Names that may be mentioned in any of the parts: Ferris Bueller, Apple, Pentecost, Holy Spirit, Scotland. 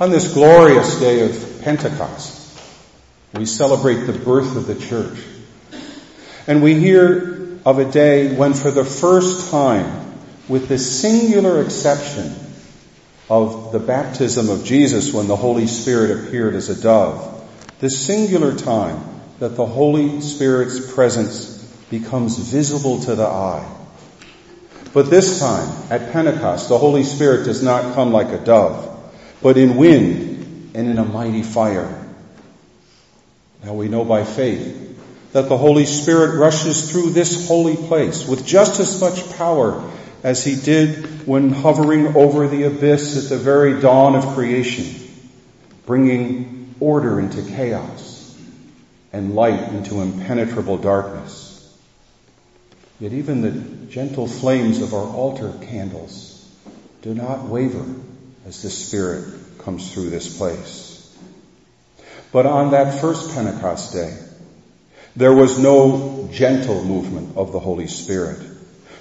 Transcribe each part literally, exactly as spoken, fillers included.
On this glorious day of Pentecost, we celebrate the birth of the church. And we hear of a day when for the first time, with the singular exception of the baptism of Jesus when the Holy Spirit appeared as a dove, this singular time that the Holy Spirit's presence becomes visible to the eye. But this time, at Pentecost, the Holy Spirit does not come like a dove, but in wind and in a mighty fire. Now we know by faith that the Holy Spirit rushes through this holy place with just as much power as he did when hovering over the abyss at the very dawn of creation, bringing order into chaos and light into impenetrable darkness. Yet even the gentle flames of our altar candles do not waver as the Spirit comes through this place. But on that first Pentecost day, there was no gentle movement of the Holy Spirit.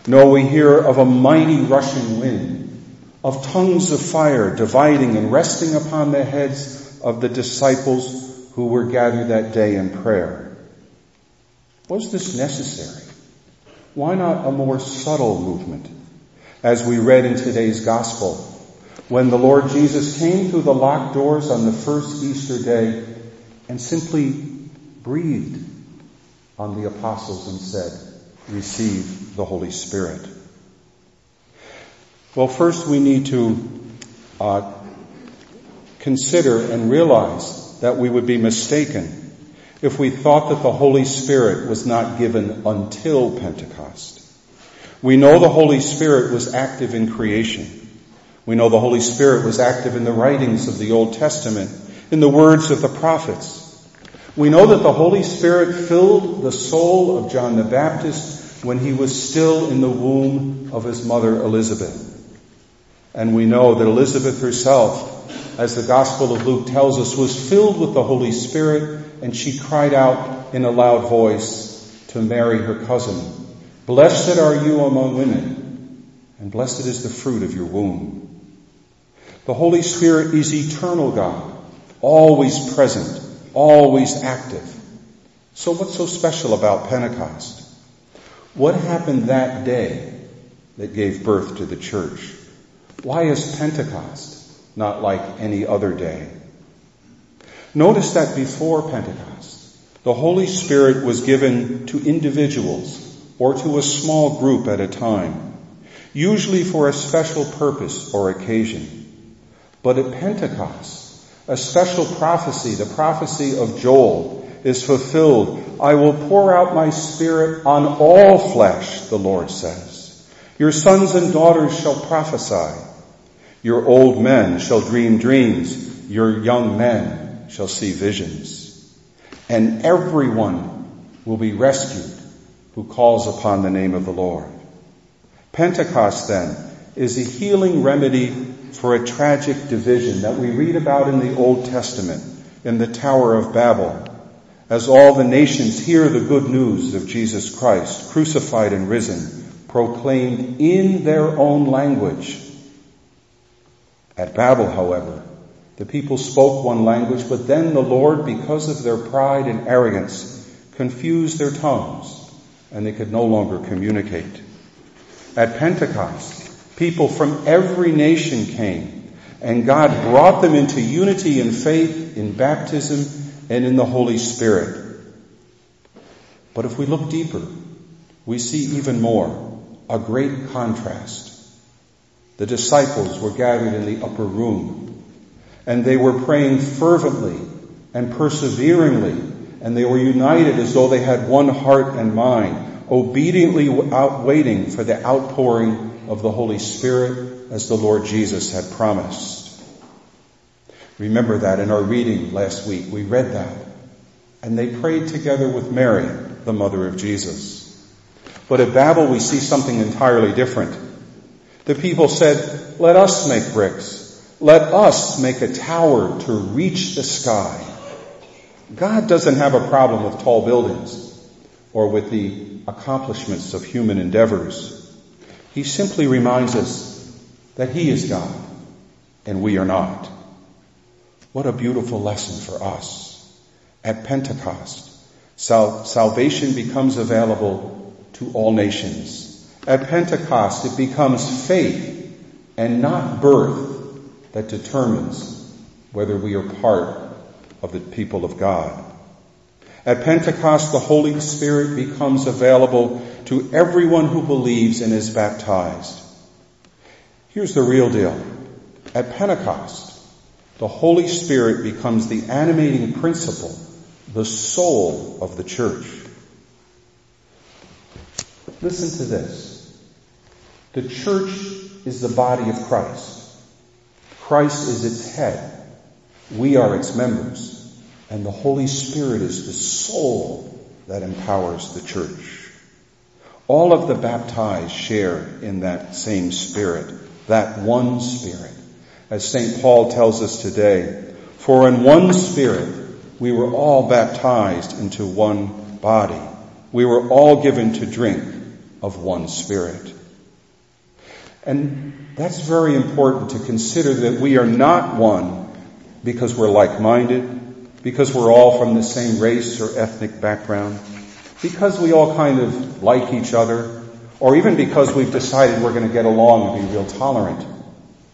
No, we hear of a mighty rushing wind, of tongues of fire dividing and resting upon the heads of the disciples who were gathered that day in prayer. Was this necessary? Why not a more subtle movement? As we read in today's gospel, when the Lord Jesus came through the locked doors on the first Easter day and simply breathed on the apostles and said, "Receive the Holy Spirit." Well, first we need to uh, consider and realize that we would be mistaken if we thought that the Holy Spirit was not given until Pentecost. We know the Holy Spirit was active in creation. We know the Holy Spirit was active in the writings of the Old Testament, in the words of the prophets. We know that the Holy Spirit filled the soul of John the Baptist when he was still in the womb of his mother Elizabeth. And we know that Elizabeth herself, as the Gospel of Luke tells us, was filled with the Holy Spirit, and she cried out in a loud voice to Mary, her cousin, "Blessed are you among women, and blessed is the fruit of your womb." The Holy Spirit is eternal God, always present, always active. So what's so special about Pentecost? What happened that day that gave birth to the church? Why is Pentecost not like any other day? Notice that before Pentecost, the Holy Spirit was given to individuals or to a small group at a time, usually for a special purpose or occasion. But at Pentecost, a special prophecy, the prophecy of Joel, is fulfilled. "I will pour out my Spirit on all flesh," the Lord says. "Your sons and daughters shall prophesy. Your old men shall dream dreams. Your young men shall see visions, and everyone will be rescued who calls upon the name of the Lord." Pentecost, then, is a healing remedy for a tragic division that we read about in the Old Testament, in the Tower of Babel, as all the nations hear the good news of Jesus Christ, crucified and risen, proclaimed in their own language. At Babel, however, the people spoke one language, but then the Lord, because of their pride and arrogance, confused their tongues, and they could no longer communicate. At Pentecost, people from every nation came, and God brought them into unity in faith, in baptism, and in the Holy Spirit. But if we look deeper, we see even more, a great contrast. The disciples were gathered in the upper room, and they were praying fervently and perseveringly, and they were united as though they had one heart and mind, obediently out waiting for the outpouring of the Holy Spirit as the Lord Jesus had promised. Remember that in our reading last week, we read that. And they prayed together with Mary, the mother of Jesus. But at Babel, we see something entirely different. The people said, "Let us make bricks. Let us make a tower to reach the sky." God doesn't have a problem with tall buildings or with the accomplishments of human endeavors. He simply reminds us that He is God and we are not. What a beautiful lesson for us. At Pentecost, sal- salvation becomes available to all nations. At Pentecost, it becomes faith and not birth that determines whether we are part of the people of God. At Pentecost, the Holy Spirit becomes available to everyone who believes and is baptized. Here's the real deal. At Pentecost, the Holy Spirit becomes the animating principle, the soul of the church. Listen to this. The church is the body of Christ. Christ is its head. We are its members. And the Holy Spirit is the soul that empowers the church. All of the baptized share in that same Spirit, that one Spirit. As Saint Paul tells us today, for in one Spirit we were all baptized into one body. We were all given to drink of one Spirit. And that's very important to consider, that we are not one because we're like-minded, because we're all from the same race or ethnic background, because we all kind of like each other, or even because we've decided we're going to get along and be real tolerant,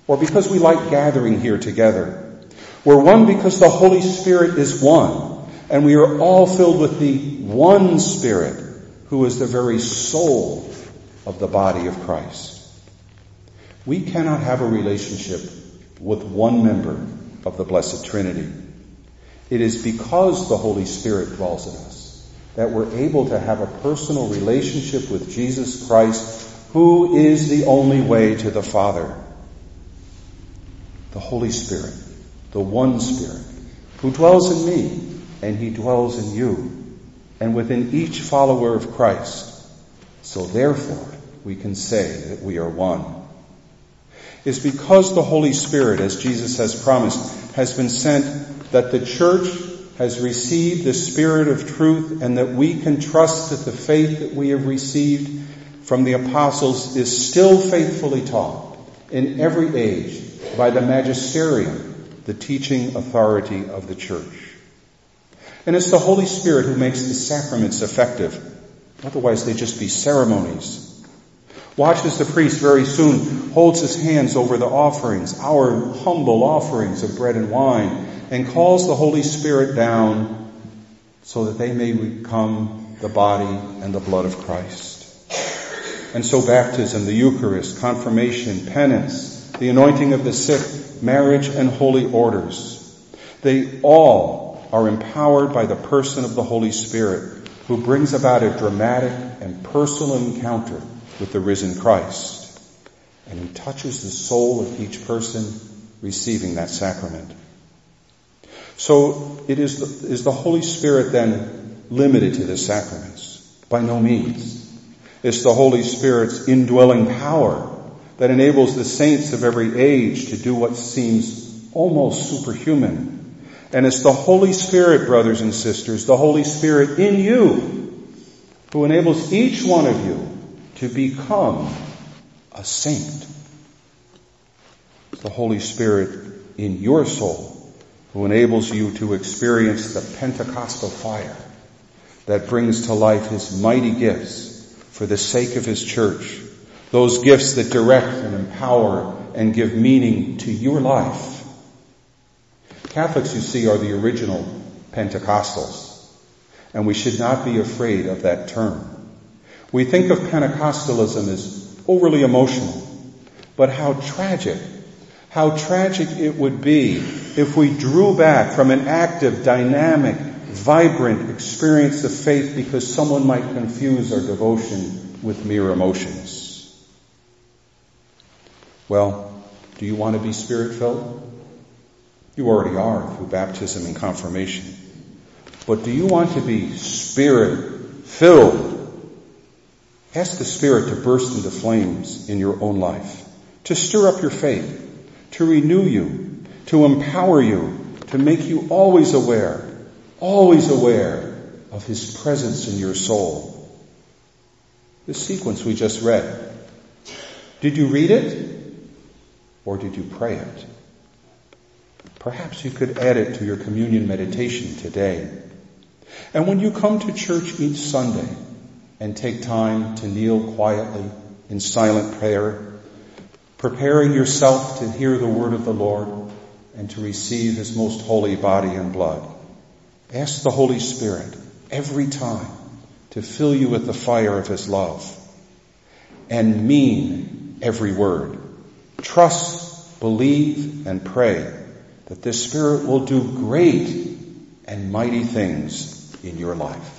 or because we like gathering here together. We're one because the Holy Spirit is one, and we are all filled with the one Spirit, who is the very soul of the body of Christ. We cannot have a relationship with one member of the Blessed Trinity. It is because the Holy Spirit dwells in us that we're able to have a personal relationship with Jesus Christ, who is the only way to the Father. The Holy Spirit, the one Spirit, who dwells in me, and He dwells in you, and within each follower of Christ. So therefore, we can say that we are one. It's because the Holy Spirit, as Jesus has promised, has been sent, that the church has received the Spirit of truth, and that we can trust that the faith that we have received from the apostles is still faithfully taught in every age by the magisterium, the teaching authority of the church. And it's the Holy Spirit who makes the sacraments effective. Otherwise, they'd just be ceremonies. Watch as the priest very soon holds his hands over the offerings, our humble offerings of bread and wine, and calls the Holy Spirit down so that they may become the body and the blood of Christ. And so baptism, the Eucharist, confirmation, penance, the anointing of the sick, marriage, and holy orders. They all are empowered by the person of the Holy Spirit, who brings about a dramatic and personal encounter with the risen Christ, and who touches the soul of each person receiving that sacrament. So it is the, is the Holy Spirit then limited to the sacraments? By no means. It's the Holy Spirit's indwelling power that enables the saints of every age to do what seems almost superhuman. And it's the Holy Spirit, brothers and sisters, the Holy Spirit in you, who enables each one of you to become a saint. It's the Holy Spirit in your soul who enables you to experience the Pentecostal fire that brings to life His mighty gifts for the sake of His church. Those gifts that direct and empower and give meaning to your life. Catholics, you see, are the original Pentecostals, and we should not be afraid of that term. We think of Pentecostalism as overly emotional, but how tragic, how tragic it would be if we drew back from an active, dynamic, vibrant experience of faith because someone might confuse our devotion with mere emotions. Well, do you want to be Spirit-filled? You already are through baptism and confirmation. But do you want to be Spirit-filled? Ask the Spirit to burst into flames in your own life, to stir up your faith, to renew you, to empower you, to make you always aware, always aware of His presence in your soul. This sequence we just read, did you read it? Or did you pray it? Perhaps you could add it to your communion meditation today. And when you come to church each Sunday and take time to kneel quietly in silent prayer, preparing yourself to hear the word of the Lord and to receive his most holy body and blood, ask the Holy Spirit every time to fill you with the fire of his love, and mean every word. Trust, believe, and pray that this Spirit will do great and mighty things in your life.